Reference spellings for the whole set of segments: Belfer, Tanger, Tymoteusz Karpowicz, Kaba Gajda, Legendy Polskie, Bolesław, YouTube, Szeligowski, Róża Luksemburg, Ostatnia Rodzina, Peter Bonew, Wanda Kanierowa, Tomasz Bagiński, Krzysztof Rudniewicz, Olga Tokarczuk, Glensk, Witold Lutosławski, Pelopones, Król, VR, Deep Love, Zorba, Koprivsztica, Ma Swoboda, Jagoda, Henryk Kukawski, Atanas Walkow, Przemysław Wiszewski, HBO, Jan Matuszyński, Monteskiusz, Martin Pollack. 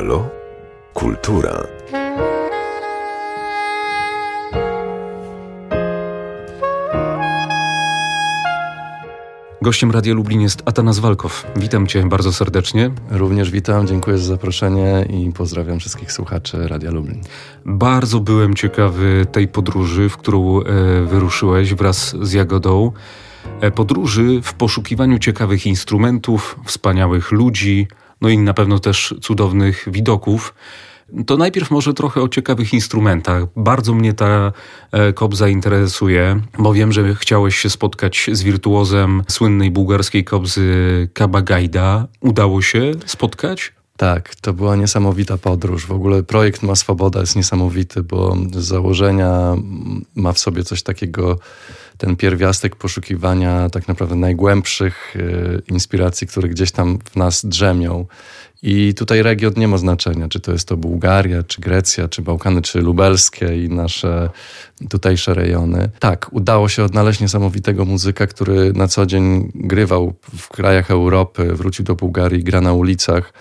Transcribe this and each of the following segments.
Halo? Kultura. Gościem Radia Lublin jest Atanas Walkow. Witam Cię bardzo serdecznie. Również witam, dziękuję za zaproszenie i pozdrawiam wszystkich słuchaczy Radia Lublin. Bardzo byłem ciekawy tej podróży, w którą wyruszyłeś wraz z Jagodą. Podróży w poszukiwaniu ciekawych instrumentów, wspaniałych ludzi, no i na pewno też cudownych widoków. To najpierw może trochę o ciekawych instrumentach. Bardzo mnie ta kobza interesuje, bo wiem, że chciałeś się spotkać z wirtuozem słynnej bułgarskiej kobzy Kaba Gajda. Udało się spotkać? Tak, to była niesamowita podróż. W ogóle projekt Ma Swoboda jest niesamowity, bo z założenia ma w sobie coś takiego, ten pierwiastek poszukiwania tak naprawdę najgłębszych inspiracji, które gdzieś tam w nas drzemią. I tutaj region nie ma znaczenia, czy to jest to Bułgaria, czy Grecja, czy Bałkany, czy Lubelskie i nasze tutejsze rejony. Tak, udało się odnaleźć niesamowitego muzyka, który na co dzień grywał w krajach Europy, wrócił do Bułgarii, gra na ulicach.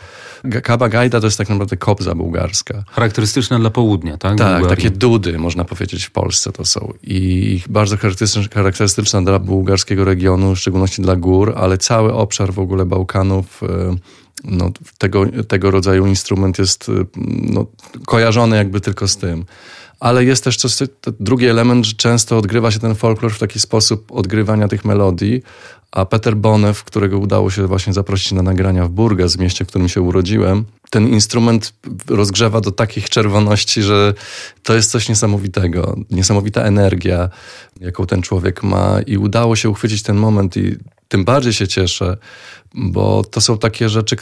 Kaba Gajda to jest tak naprawdę kobza bułgarska. Charakterystyczna dla południa, tak? Tak, Bułgarii. Takie dudy, można powiedzieć, w Polsce to są. I bardzo charakterystyczna dla bułgarskiego regionu, w szczególności dla gór, ale cały obszar w ogóle Bałkanów... No, tego rodzaju instrument jest kojarzony jakby tylko z tym. Ale jest też drugi element, że często odgrywa się ten folklor w taki sposób odgrywania tych melodii, a Peter Bonew, którego udało się właśnie zaprosić na nagrania w Burgas, w mieście, w którym się urodziłem, ten instrument rozgrzewa do takich czerwoności, że to jest coś niesamowitego. Niesamowita energia, jaką ten człowiek ma i udało się uchwycić ten moment i tym bardziej się cieszę, bo to są takie rzeczy,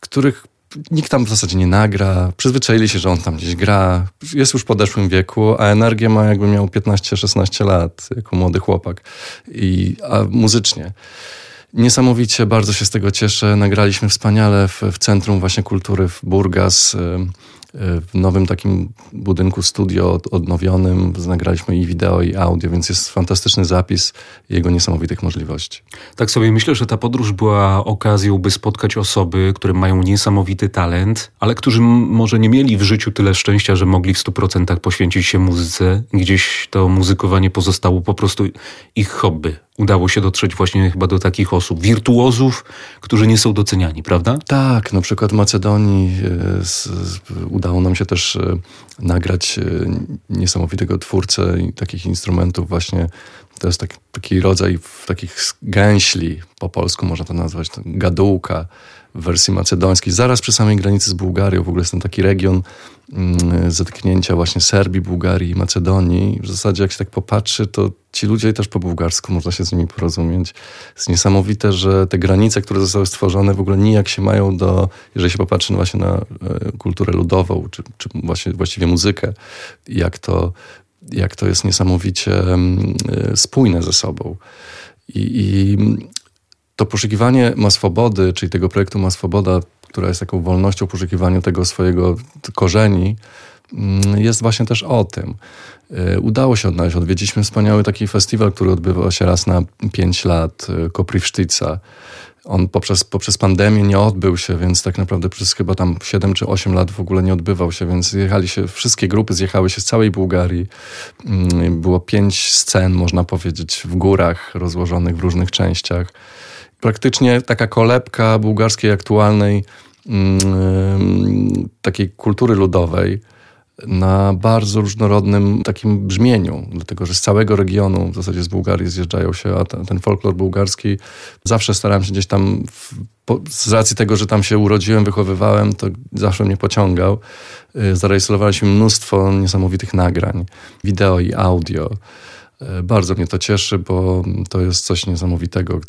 których nikt tam w zasadzie nie nagra. Przyzwyczaili się, że on tam gdzieś gra. Jest już w podeszłym wieku, a energię ma jakby miał 15-16 lat, jako młody chłopak. A muzycznie. Niesamowicie, bardzo się z tego cieszę. Nagraliśmy wspaniale w Centrum właśnie Kultury w Burgas, w nowym takim budynku studio odnowionym. Nagraliśmy i wideo, i audio, więc jest fantastyczny zapis jego niesamowitych możliwości. Tak sobie myślę, że ta podróż była okazją, by spotkać osoby, które mają niesamowity talent, ale którzy może nie mieli w życiu tyle szczęścia, że mogli w 100% poświęcić się muzyce. Gdzieś to muzykowanie pozostało po prostu ich hobby. Udało się dotrzeć właśnie chyba do takich osób, wirtuozów, którzy nie są doceniani, prawda? Tak, na przykład w Macedonii udało nam się też nagrać niesamowitego twórcę takich instrumentów właśnie. To jest taki rodzaj takich gęśli, po polsku można to nazwać, gadułka w wersji macedońskiej. Zaraz przy samej granicy z Bułgarią w ogóle jest ten taki region zetknięcia właśnie Serbii, Bułgarii i Macedonii. W zasadzie jak się tak popatrzy, to ci ludzie też po bułgarsku można się z nimi porozumieć. Jest niesamowite, że te granice, które zostały stworzone w ogóle nijak się mają do, jeżeli się popatrzy no właśnie na kulturę ludową, czy właśnie właściwie muzykę, jak to jest niesamowicie spójne ze sobą. I to poszukiwanie Ma Swobody, czyli tego projektu Ma Swoboda, która jest taką wolnością poszukiwania tego swojego korzeni, jest właśnie też o tym. Udało się odnaleźć. Odwiedziliśmy wspaniały taki festiwal, który odbywa się raz na 5 lat, Koprivsztica. On poprzez pandemię nie odbył się, więc tak naprawdę przez chyba tam 7 czy 8 lat w ogóle nie odbywał się, więc wszystkie grupy zjechały się z całej Bułgarii. Było 5 scen, można powiedzieć, w górach rozłożonych w różnych częściach. Praktycznie taka kolebka bułgarskiej aktualnej takiej kultury ludowej na bardzo różnorodnym takim brzmieniu, dlatego że z całego regionu, w zasadzie z Bułgarii zjeżdżają się, a ten folklor bułgarski zawsze starałem się gdzieś tam, z racji tego, że tam się urodziłem, wychowywałem, to zawsze mnie pociągał. Zarejestrowaliśmy mnóstwo niesamowitych nagrań, wideo i audio. Bardzo mnie to cieszy, bo to jest coś niesamowitego,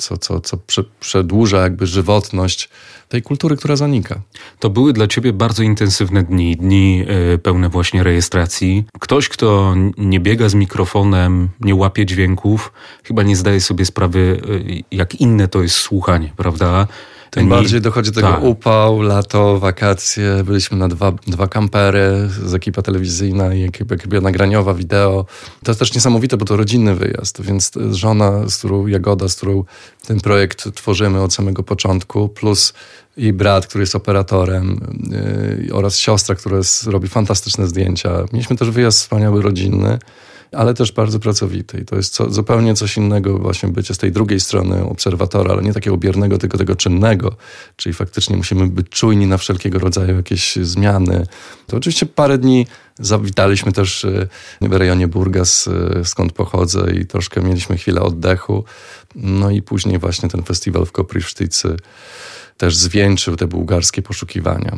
co przedłuża jakby żywotność tej kultury, która zanika. To były dla ciebie bardzo intensywne dni pełne właśnie rejestracji. Ktoś, kto nie biega z mikrofonem, nie łapie dźwięków, chyba nie zdaje sobie sprawy, jak inne to jest słuchanie, prawda? Tym bardziej dochodzi do tego upał, lato, wakacje. Byliśmy na dwa kampery, z ekipa telewizyjna i ekipa nagraniowa, wideo. To jest też niesamowite, bo to rodzinny wyjazd, więc żona, z którą Jagoda, z którą ten projekt tworzymy od samego początku, plus i brat, który jest operatorem, oraz siostra, która robi fantastyczne zdjęcia. Mieliśmy też wyjazd wspaniały, rodzinny, ale też bardzo pracowity. I to jest zupełnie coś innego właśnie bycie z tej drugiej strony obserwatora, ale nie takiego biernego, tylko tego czynnego. Czyli faktycznie musimy być czujni na wszelkiego rodzaju jakieś zmiany. To oczywiście parę dni zawitaliśmy też w rejonie Burgas, skąd pochodzę, i troszkę mieliśmy chwilę oddechu. No i później właśnie ten festiwal w Koprivszticy też zwieńczył te bułgarskie poszukiwania.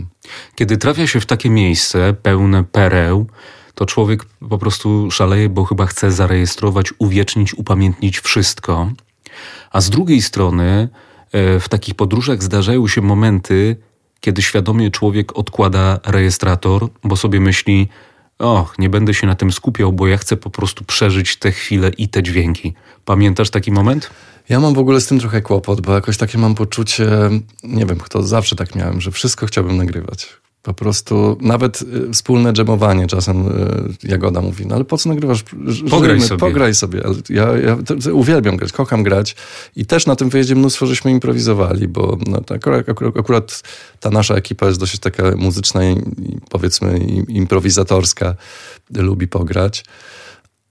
Kiedy trafia się w takie miejsce pełne pereł, to człowiek po prostu szaleje, bo chyba chce zarejestrować, uwiecznić, upamiętnić wszystko. A z drugiej strony w takich podróżach zdarzają się momenty, kiedy świadomie człowiek odkłada rejestrator, bo sobie myśli, nie będę się na tym skupiał, bo ja chcę po prostu przeżyć te chwile i te dźwięki. Pamiętasz taki moment? Ja mam w ogóle z tym trochę kłopot, bo jakoś takie mam poczucie, nie wiem, to zawsze tak miałem, że wszystko chciałbym nagrywać. Po prostu nawet wspólne dżemowanie czasem Jagoda mówi, ale po co nagrywasz? Pograj sobie. Ja uwielbiam grać, kocham grać i też na tym wyjeździe mnóstwo żeśmy improwizowali, bo akurat ta nasza ekipa jest dosyć taka muzyczna i powiedzmy improwizatorska, lubi pograć.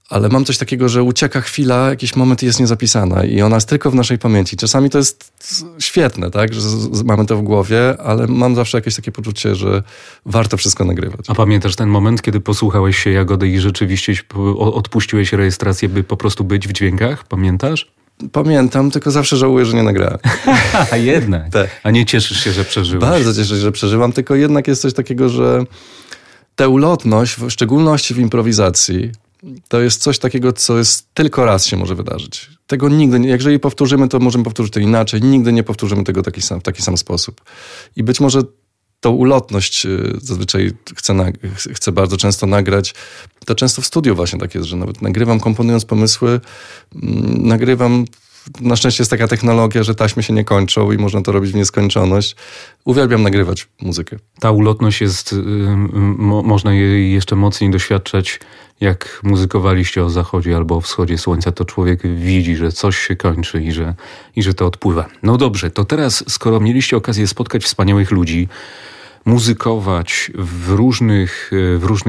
Ale mam coś takiego, że ucieka chwila, jakiś moment jest niezapisana i ona jest tylko w naszej pamięci. Czasami to jest świetne, tak, że mamy to w głowie, ale mam zawsze jakieś takie poczucie, że warto wszystko nagrywać. A pamiętasz ten moment, kiedy posłuchałeś się Jagody i rzeczywiście odpuściłeś rejestrację, by po prostu być w dźwiękach? Pamiętasz? Pamiętam, tylko zawsze żałuję, że nie nagrałem. A jednak? Tak. A nie cieszysz się, że przeżyłeś? Bardzo cieszę się, że przeżyłam, tylko jednak jest coś takiego, że tę ulotność, w szczególności w improwizacji, to jest coś takiego, co jest tylko raz się może wydarzyć. Tego nigdy nie... Jeżeli powtórzymy, to możemy powtórzyć to inaczej. Nigdy nie powtórzymy tego w taki sam sposób. I być może tą ulotność zazwyczaj chcę bardzo często nagrać. To często w studiu właśnie tak jest, że nawet nagrywam, komponując pomysły, nagrywam... Na szczęście jest taka technologia, że taśmy się nie kończą i można to robić w nieskończoność. Uwielbiam nagrywać muzykę. Ta ulotność jest, można jej jeszcze mocniej doświadczać, jak muzykowaliście o zachodzie albo o wschodzie słońca, to człowiek widzi, że coś się kończy i że to odpływa. No dobrze, to teraz, skoro mieliście okazję spotkać wspaniałych ludzi, muzykować w różnych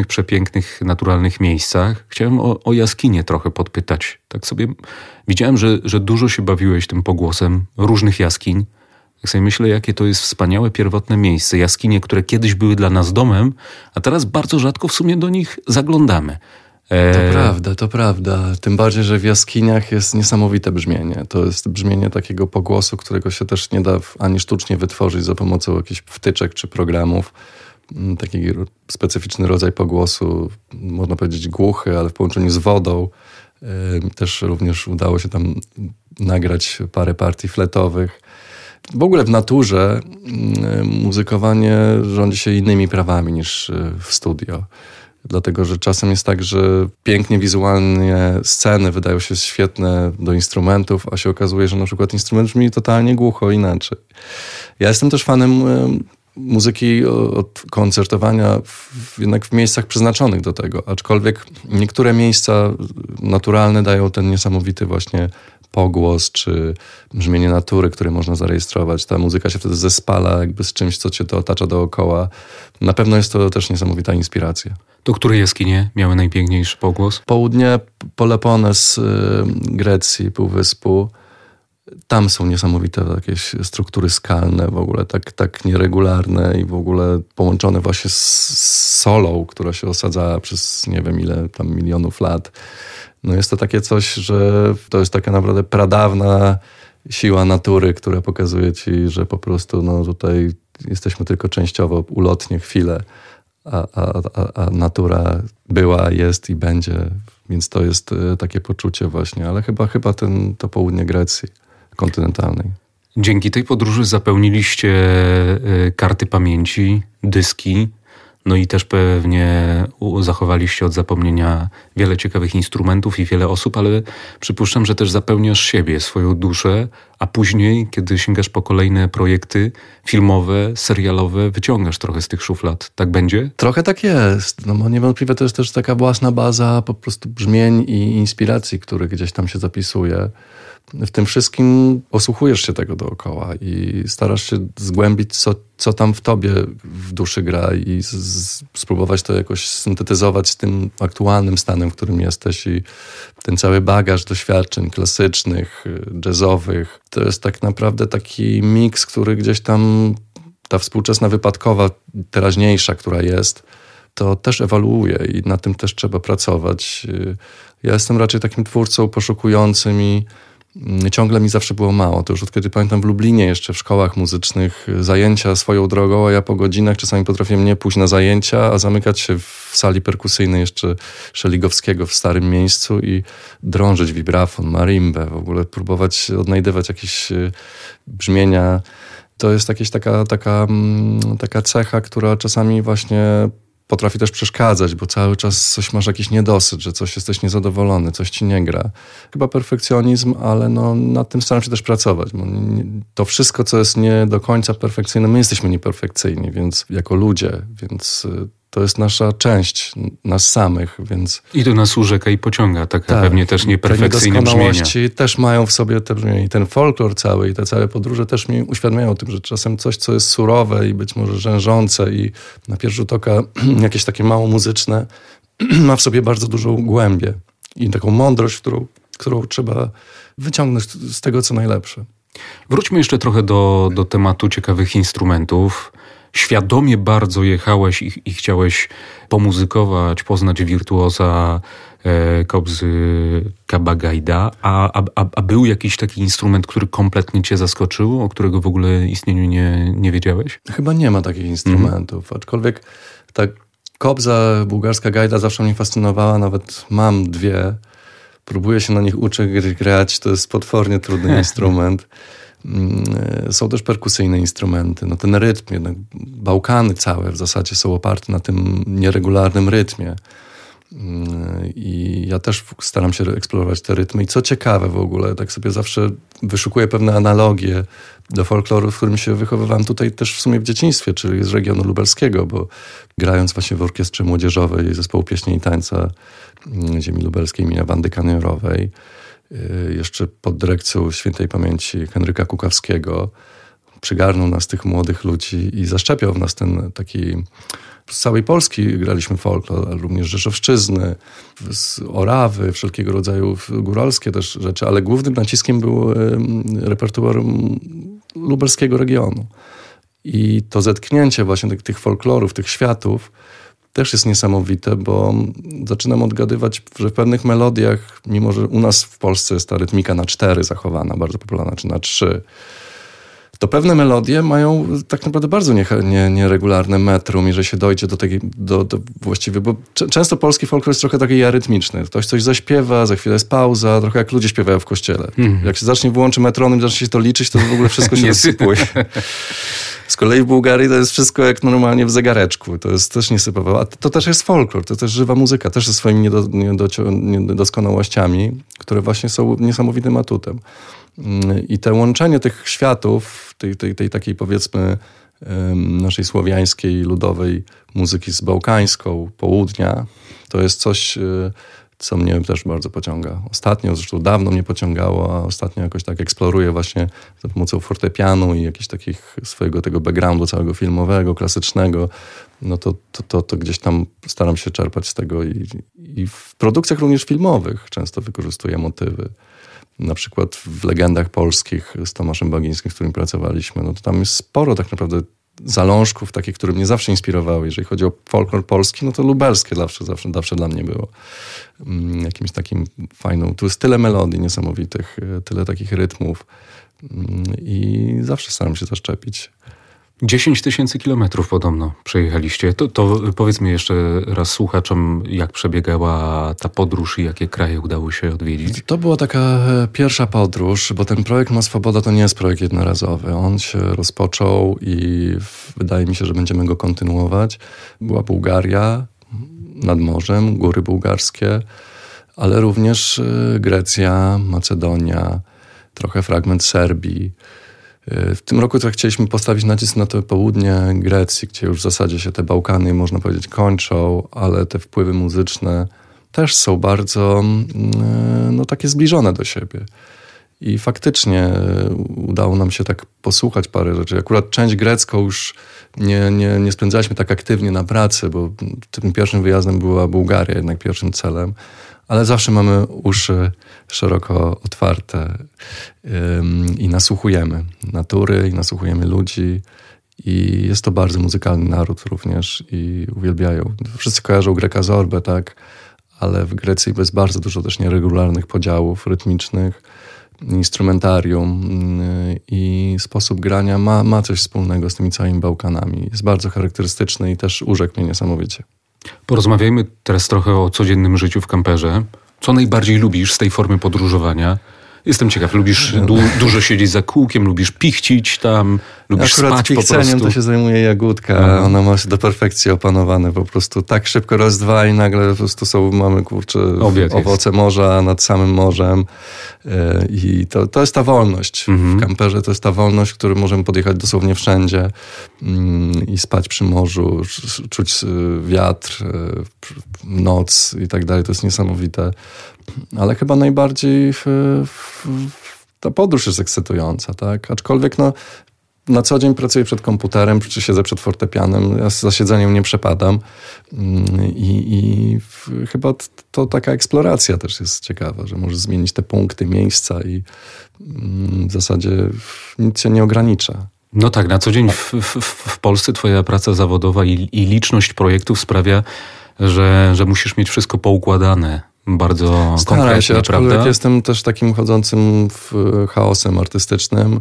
przepięknych, naturalnych miejscach. Chciałem o jaskinie trochę podpytać. Tak sobie widziałem, że dużo się bawiłeś tym pogłosem różnych jaskiń. Tak sobie myślę, jakie to jest wspaniałe, pierwotne miejsce. Jaskinie, które kiedyś były dla nas domem, a teraz bardzo rzadko w sumie do nich zaglądamy. To prawda. Tym bardziej, że w jaskiniach jest niesamowite brzmienie. To jest brzmienie takiego pogłosu, którego się też nie da ani sztucznie wytworzyć za pomocą jakichś wtyczek czy programów. Taki specyficzny rodzaj pogłosu, można powiedzieć głuchy, ale w połączeniu z wodą. Też również udało się tam nagrać parę partii fletowych. W ogóle w naturze muzykowanie rządzi się innymi prawami niż w studio. Dlatego, że czasem jest tak, że pięknie wizualnie sceny wydają się świetne do instrumentów, a się okazuje, że na przykład instrument brzmi totalnie głucho inaczej. Ja jestem też fanem muzyki od koncertowania jednak w miejscach przeznaczonych do tego, aczkolwiek niektóre miejsca naturalne dają ten niesamowity właśnie pogłos czy brzmienie natury, które można zarejestrować. Ta muzyka się wtedy zespala jakby z czymś, co cię to otacza dookoła. Na pewno jest to też niesamowita inspiracja. To które jaskinie miały najpiękniejszy pogłos? Południe, Pelopones, Grecji, Półwyspu. Tam są niesamowite jakieś struktury skalne w ogóle, tak nieregularne i w ogóle połączone właśnie z solą, która się osadzała przez nie wiem ile tam milionów lat. No jest to takie coś, że to jest taka naprawdę pradawna siła natury, która pokazuje ci, że po prostu tutaj jesteśmy tylko częściowo ulotnie chwilę, a natura była, jest i będzie. Więc to jest takie poczucie właśnie, ale chyba to południe Grecji kontynentalnej. Dzięki tej podróży zapełniliście karty pamięci, dyski, No i też pewnie zachowaliście od zapomnienia wiele ciekawych instrumentów i wiele osób, ale przypuszczam, że też zapełniasz siebie, swoją duszę, a później, kiedy sięgasz po kolejne projekty filmowe, serialowe, wyciągasz trochę z tych szuflad. Tak będzie? Trochę tak jest. No bo niewątpliwie to jest też taka własna baza po prostu brzmień i inspiracji, który gdzieś tam się zapisuje. W tym wszystkim osłuchujesz się tego dookoła i starasz się zgłębić, co tam w tobie w duszy gra i spróbować to jakoś syntetyzować z tym aktualnym stanem, w którym jesteś, i ten cały bagaż doświadczeń klasycznych, jazzowych. To jest tak naprawdę taki miks, który gdzieś tam ta współczesna wypadkowa, teraźniejsza, która jest, to też ewoluuje i na tym też trzeba pracować. Ja jestem raczej takim twórcą poszukującym i ciągle mi zawsze było mało. To już od kiedy pamiętam w Lublinie jeszcze w szkołach muzycznych zajęcia swoją drogą, a ja po godzinach czasami potrafiłem nie pójść na zajęcia, a zamykać się w sali perkusyjnej jeszcze Szeligowskiego w starym miejscu i drążyć wibrafon, marimbę, w ogóle próbować odnajdywać jakieś brzmienia. To jest jakaś taka cecha, która czasami właśnie potrafi też przeszkadzać, bo cały czas coś masz jakiś niedosyt, że coś jesteś niezadowolony, coś ci nie gra. Chyba perfekcjonizm, ale no, nad tym staram się też pracować. Bo to wszystko, co jest nie do końca perfekcyjne, my jesteśmy nieperfekcyjni, więc jako ludzie, więc to jest nasza część, nas samych, więc... I to nas urzeka i pociąga, tak pewnie też nieperfekcyjne brzmienia. Też mają w sobie te brzmienia i ten folklor cały i te całe podróże też mi uświadamiają o tym, że czasem coś, co jest surowe i być może rzężące i na pierwszy rzut oka jakieś takie mało muzyczne, ma w sobie bardzo dużą głębię i taką mądrość, którą trzeba wyciągnąć z tego, co najlepsze. Wróćmy jeszcze trochę do tematu ciekawych instrumentów. Świadomie bardzo jechałeś i chciałeś pomuzykować, poznać wirtuoza kobzy Kaba Gajda, a był jakiś taki instrument, który kompletnie cię zaskoczył, o którego w ogóle istnieniu nie wiedziałeś? Chyba nie ma takich instrumentów, aczkolwiek ta kobza bułgarska Gajda zawsze mnie fascynowała, nawet mam dwie. Próbuję się na nich uczyć grać, to jest potwornie trudny instrument. Są też perkusyjne instrumenty. No ten rytm, jednak Bałkany całe w zasadzie są oparte na tym nieregularnym rytmie. I ja też staram się eksplorować te rytmy. I co ciekawe w ogóle, tak sobie zawsze wyszukuję pewne analogie do folkloru, w którym się wychowywałem tutaj też w sumie w dzieciństwie, czyli z regionu lubelskiego, bo grając właśnie w orkiestrze młodzieżowej zespołu pieśni i tańca ziemi lubelskiej imienia Wandy Kanierowej, jeszcze pod dyrekcją świętej pamięci Henryka Kukawskiego, przygarnął nas tych młodych ludzi i zaszczepiał w nas ten taki... Z całej Polski graliśmy folklor, ale również Rzeszowszczyzny, z Orawy, wszelkiego rodzaju góralskie też rzeczy, ale głównym naciskiem był repertuar lubelskiego regionu. I to zetknięcie właśnie tych folklorów, tych światów też jest niesamowite, bo zaczynam odgadywać, że w pewnych melodiach, mimo że u nas w Polsce jest ta rytmika na 4 zachowana, bardzo popularna, czy na 3, to pewne melodie mają tak naprawdę bardzo nieregularne metrum i że się dojdzie do właściwie, bo często polski folklor jest trochę taki arytmiczny. Ktoś coś zaśpiewa, za chwilę jest pauza, trochę jak ludzie śpiewają w kościele. Jak się zacznie włączy metronom i zacznie się to liczyć, to w ogóle wszystko się rozsypuje. Z kolei w Bułgarii to jest wszystko jak normalnie w zegareczku. To jest też niesypowe. A to też jest folklor, to też żywa muzyka, też ze swoimi niedoskonałościami, które właśnie są niesamowitym atutem. I to łączenie tych światów, tej takiej powiedzmy naszej słowiańskiej, ludowej muzyki z bałkańską, południa, to jest coś, co mnie też bardzo pociąga. Ostatnio, zresztą dawno mnie pociągało, a ostatnio jakoś tak eksploruję właśnie za pomocą fortepianu i jakichś takich swojego tego backgroundu całego filmowego, klasycznego. No to gdzieś tam staram się czerpać z tego i w produkcjach również filmowych często wykorzystuję motywy. Na przykład w Legendach Polskich z Tomaszem Bagińskim, z którym pracowaliśmy, no to tam jest sporo tak naprawdę zalążków takich, które mnie zawsze inspirowały. Jeżeli chodzi o folklor polski, no to lubelskie zawsze dla mnie było jakimś takim fajną. Tu jest tyle melodii niesamowitych, tyle takich rytmów i zawsze staram się zaszczepić. 10 000 kilometrów podobno przejechaliście. To powiedzmy jeszcze raz słuchaczom, jak przebiegała ta podróż i jakie kraje udało się odwiedzić. To była taka pierwsza podróż, bo ten projekt Ma Swoboda to nie jest projekt jednorazowy. On się rozpoczął i wydaje mi się, że będziemy go kontynuować. Była Bułgaria nad morzem, góry bułgarskie, ale również Grecja, Macedonia, trochę fragment Serbii. W tym roku to chcieliśmy postawić nacisk na to południe Grecji, gdzie już w zasadzie się te Bałkany, można powiedzieć, kończą, ale te wpływy muzyczne też są bardzo takie zbliżone do siebie. I faktycznie udało nam się tak posłuchać parę rzeczy. Akurat część grecką już nie spędzaliśmy tak aktywnie na pracy, bo tym pierwszym wyjazdem była Bułgaria, jednak pierwszym celem. Ale zawsze mamy uszy szeroko otwarte i nasłuchujemy natury, i nasłuchujemy ludzi. I jest to bardzo muzykalny naród również i uwielbiają. Wszyscy kojarzą Greka Zorbę, tak? Ale w Grecji jest bardzo dużo też nieregularnych podziałów rytmicznych, instrumentarium i sposób grania ma coś wspólnego z tymi całymi Bałkanami. Jest bardzo charakterystyczny i też urzekł mnie niesamowicie. Porozmawiajmy teraz trochę o codziennym życiu w kamperze. Co najbardziej lubisz z tej formy podróżowania? Jestem ciekaw, lubisz dużo siedzieć za kółkiem, lubisz pichcić tam, lubisz spać po prostu? Akurat pichceniem to się zajmuje Jagódka. No. Ona ma się do perfekcji opanowane po prostu. Tak szybko raz, dwa i nagle po prostu mamy, kurczę, owoce morza nad samym morzem. I to jest ta wolność. W kamperze to jest ta wolność, którą możemy podjechać dosłownie wszędzie i spać przy morzu, czuć wiatr, noc i tak dalej. To jest niesamowite. Ale chyba najbardziej ta podróż jest ekscytująca, tak? Aczkolwiek na co dzień pracuję przed komputerem, czy siedzę przed fortepianem, ja za siedzeniem nie przepadam i chyba to taka eksploracja też jest ciekawa, że możesz zmienić te punkty, miejsca i w zasadzie nic się nie ogranicza. No tak, na co dzień w Polsce twoja praca zawodowa i liczność projektów sprawia, że musisz mieć wszystko poukładane. Bardzo staram się, aczkolwiek prawda? Jestem też takim chodzącym chaosem artystycznym.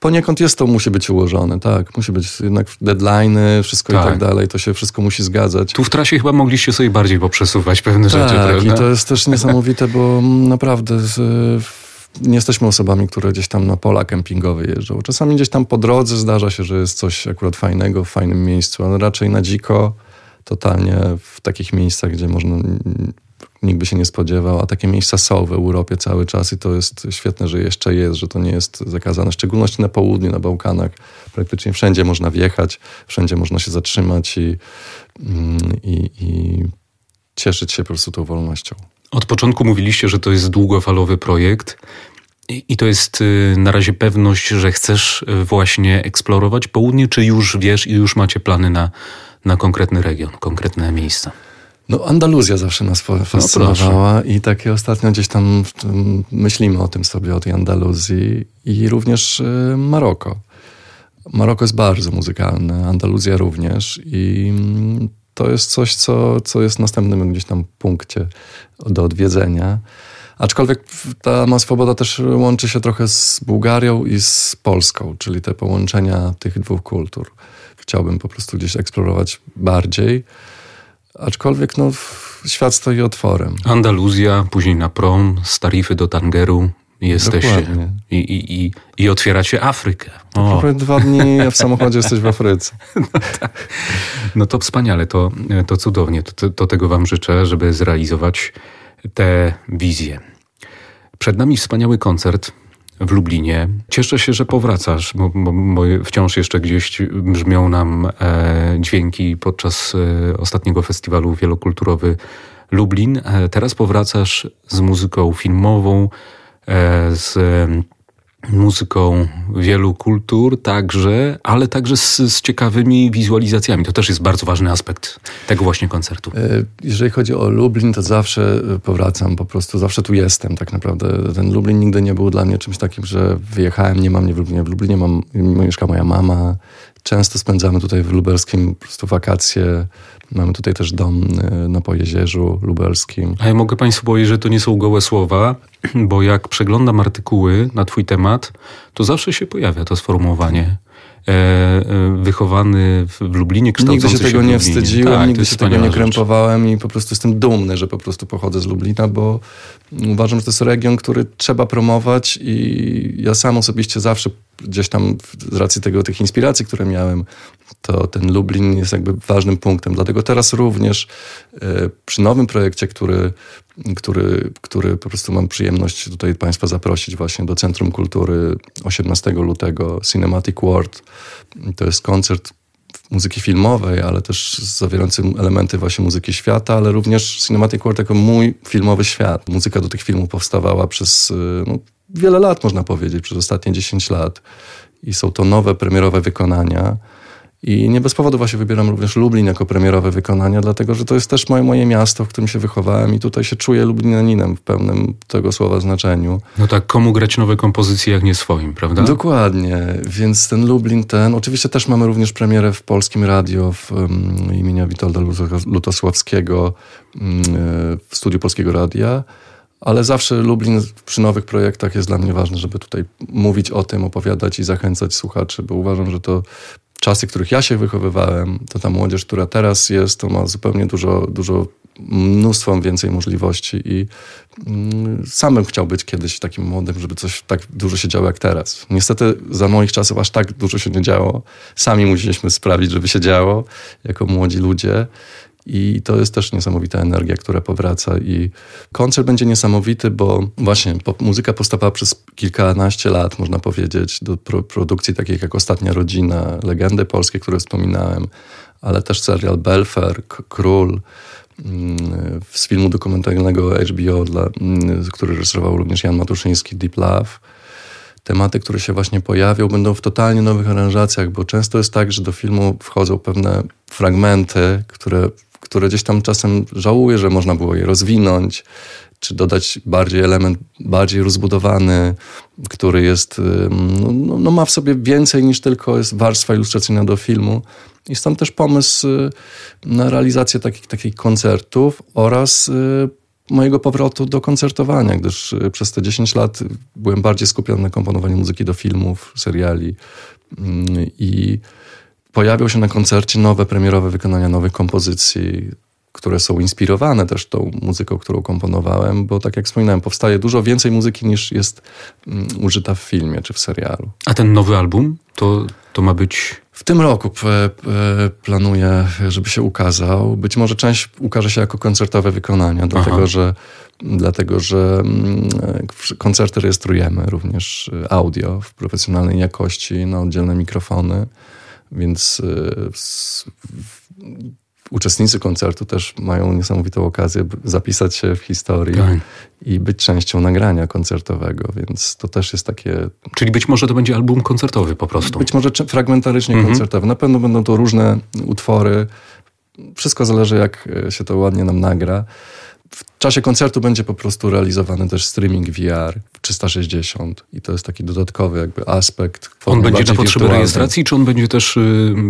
Poniekąd to musi być ułożone, tak. Musi być jednak deadline'y, wszystko tak. I tak dalej. To się wszystko musi zgadzać. Tu w trasie chyba mogliście sobie bardziej poprzesuwać pewne rzeczy, prawda? I to jest też niesamowite, bo naprawdę nie jesteśmy osobami, które gdzieś tam na pola kempingowe jeżdżą. Czasami gdzieś tam po drodze zdarza się, że jest coś akurat fajnego, w fajnym miejscu, ale raczej na dziko, totalnie w takich miejscach, gdzie można... Nikt by się nie spodziewał, a takie miejsca są w Europie cały czas i to jest świetne, że jeszcze jest, że to nie jest zakazane. W szczególności na południu, na Bałkanach. Praktycznie wszędzie można wjechać, wszędzie można się zatrzymać i cieszyć się po prostu tą wolnością. Od początku mówiliście, że to jest długofalowy projekt i to jest na razie pewność, że chcesz właśnie eksplorować południe, czy już wiesz i już macie plany na konkretny region, konkretne miejsca? Andaluzja zawsze nas fascynowała i takie ostatnio gdzieś tam myślimy o tym sobie, o tej Andaluzji i również Maroko. Maroko jest bardzo muzykalne, Andaluzja również i to jest coś, co jest następnym gdzieś tam punkcie do odwiedzenia. Aczkolwiek ta Ma Swoboda też łączy się trochę z Bułgarią i z Polską, czyli te połączenia tych dwóch kultur. Chciałbym po prostu gdzieś eksplorować bardziej. Aczkolwiek świat stoi otworem. Andaluzja, później na prom, z Tarify do Tangeru jesteście. I otwieracie Afrykę. Prawie 2 dni w samochodzie jesteś w Afryce. Tak. To wspaniale, to cudownie. To tego wam życzę, żeby zrealizować tę wizję. Przed nami wspaniały koncert w Lublinie. Cieszę się, że powracasz, bo wciąż jeszcze gdzieś brzmią nam dźwięki podczas ostatniego festiwalu wielokulturowy Lublin. Teraz powracasz z muzyką filmową, z muzyką wielu kultur także, ale także z ciekawymi wizualizacjami. To też jest bardzo ważny aspekt tego właśnie koncertu. Jeżeli chodzi o Lublin, to zawsze powracam, po prostu zawsze tu jestem tak naprawdę. Ten Lublin nigdy nie był dla mnie czymś takim, że wyjechałem, nie mam mnie w Lublinie. W Lublinie mieszka moja mama. Często spędzamy tutaj w lubelskim po prostu wakacje. Mamy tutaj też dom na Pojezierzu lubelskim. A ja mogę państwu powiedzieć, że to nie są gołe słowa, bo jak przeglądam artykuły na twój temat, to zawsze się pojawia to sformułowanie. wychowany w Lublinie, kształcący się w Lublinie. Nigdy się tego nie wstydziłem, tak, nigdy się tego nie krępowałem i po prostu jestem dumny, że po prostu pochodzę z Lublina, bo uważam, że to jest region, który trzeba promować i ja sam osobiście zawsze gdzieś tam z racji tego, tych inspiracji, które miałem, to ten Lublin jest jakby ważnym punktem. Dlatego teraz również przy nowym projekcie, który po prostu mam przyjemność tutaj Państwa zaprosić właśnie do Centrum Kultury 18 lutego, Cinematic World. To jest koncert muzyki filmowej, ale też zawierający elementy właśnie muzyki świata, ale również Cinematic World jako mój filmowy świat. Muzyka do tych filmów powstawała przez wiele lat, można powiedzieć, przez ostatnie 10 lat. I są to nowe, premierowe wykonania. I nie bez powodu właśnie wybieram również Lublin jako premierowe wykonania, dlatego że to jest też moje miasto, w którym się wychowałem i tutaj się czuję lublinaninem w pełnym tego słowa znaczeniu. No tak, komu grać nowe kompozycje jak nie swoim, prawda? Dokładnie, więc ten Lublin oczywiście też mamy również premierę w Polskim Radio imienia Witolda Lutosławskiego w studiu Polskiego Radia. Ale zawsze Lublin przy nowych projektach jest dla mnie ważne, żeby tutaj mówić o tym, opowiadać i zachęcać słuchaczy, bo uważam, że to czasy, w których ja się wychowywałem, to ta młodzież, która teraz jest, to ma zupełnie mnóstwo więcej możliwości i sam bym chciał być kiedyś takim młodym, żeby coś tak dużo się działo jak teraz. Niestety za moich czasów aż tak dużo się nie działo. Sami musieliśmy sprawić, żeby się działo jako młodzi ludzie. I to jest też niesamowita energia, która powraca i koncert będzie niesamowity, bo właśnie muzyka powstawała przez kilkanaście lat, można powiedzieć, do produkcji takich jak Ostatnia Rodzina, Legendy Polskie, które wspominałem, ale też serial Belfer, Król, z filmu dokumentalnego HBO, który reżyserował również Jan Matuszyński, Deep Love. Tematy, które się właśnie pojawią, będą w totalnie nowych aranżacjach, bo często jest tak, że do filmu wchodzą pewne fragmenty, które gdzieś tam czasem żałuję, że można było je rozwinąć, czy dodać element bardziej rozbudowany, który jest, ma w sobie więcej niż tylko jest warstwa ilustracyjna do filmu. I stąd też pomysł na realizację takich koncertów oraz mojego powrotu do koncertowania, gdyż przez te 10 lat byłem bardziej skupiony na komponowaniu muzyki do filmów, seriali i pojawią się na koncercie nowe, premierowe wykonania nowych kompozycji, które są inspirowane też tą muzyką, którą komponowałem, bo tak jak wspominałem, powstaje dużo więcej muzyki niż jest użyta w filmie czy w serialu. A ten nowy album to ma być... W tym roku planuję, żeby się ukazał. Być może część ukaże się jako koncertowe wykonania, dlatego że koncerty rejestrujemy również audio w profesjonalnej jakości na oddzielne mikrofony, więc uczestnicy koncertu też mają niesamowitą okazję zapisać się w historii i być częścią nagrania koncertowego, więc to też jest takie... Czyli być może to będzie album koncertowy po prostu. Być może fragmentarycznie koncertowy. Na pewno będą to różne utwory. Wszystko zależy, jak się to ładnie nam nagra. W czasie koncertu będzie po prostu realizowany też streaming VR 360 i to jest taki dodatkowy jakby aspekt. On będzie na potrzeby rejestracji, czy on będzie też,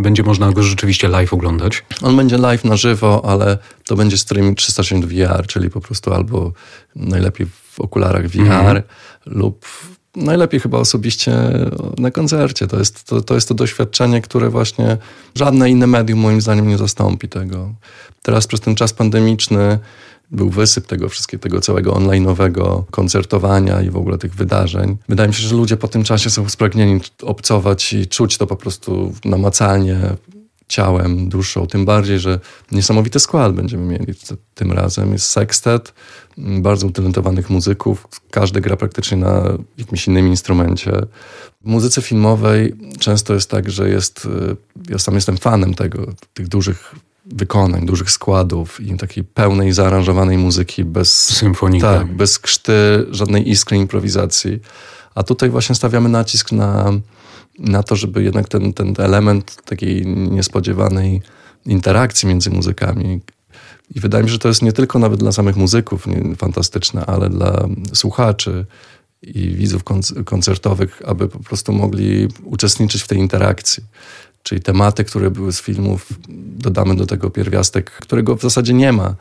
będzie można go rzeczywiście live oglądać? On będzie live na żywo, ale to będzie streaming 360 VR, czyli po prostu albo najlepiej w okularach VR lub najlepiej chyba osobiście na koncercie. To jest to doświadczenie, które właśnie żadne inne medium moim zdaniem nie zastąpi tego. Teraz przez ten czas pandemiczny był wysyp tego całego online'owego koncertowania i w ogóle tych wydarzeń. Wydaje mi się, że ludzie po tym czasie są spragnieni obcować i czuć to po prostu namacalnie ciałem, duszą. Tym bardziej, że niesamowity skład będziemy mieli tym razem. Jest sekstet bardzo utalentowanych muzyków. Każdy gra praktycznie na jakimś innym instrumencie. W muzyce filmowej często jest tak, że ja sam jestem fanem tych dużych wykonań, dużych składów i takiej pełnej, zaaranżowanej muzyki bez symfonii, bez krzty, żadnej iskry improwizacji. A tutaj właśnie stawiamy nacisk na to, żeby jednak ten element takiej niespodziewanej interakcji między muzykami. I wydaje mi się, że to jest nie tylko nawet dla samych muzyków fantastyczne, ale dla słuchaczy i widzów koncertowych, aby po prostu mogli uczestniczyć w tej interakcji. Czyli tematy, które były z filmów, dodamy do tego pierwiastek, którego w zasadzie nie ma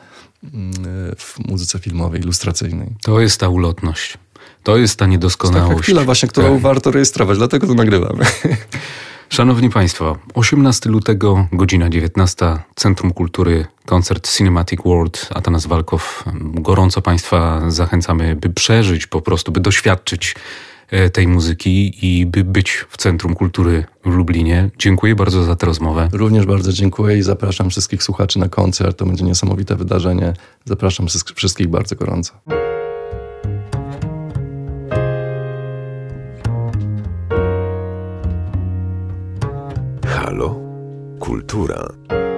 w muzyce filmowej, ilustracyjnej. To jest ta ulotność. To jest ta niedoskonałość. To jest taka chwila właśnie, którą warto rejestrować, dlatego to nagrywamy. Szanowni Państwo, 18 lutego, godzina 19, Centrum Kultury, koncert Cinematic World, Atanas Walkow. Gorąco Państwa zachęcamy, by przeżyć po prostu, by doświadczyć tej muzyki i by być w Centrum Kultury w Lublinie. Dziękuję bardzo za tę rozmowę. Również bardzo dziękuję i zapraszam wszystkich słuchaczy na koncert. To będzie niesamowite wydarzenie. Zapraszam wszystkich bardzo gorąco. Halo? Kultura.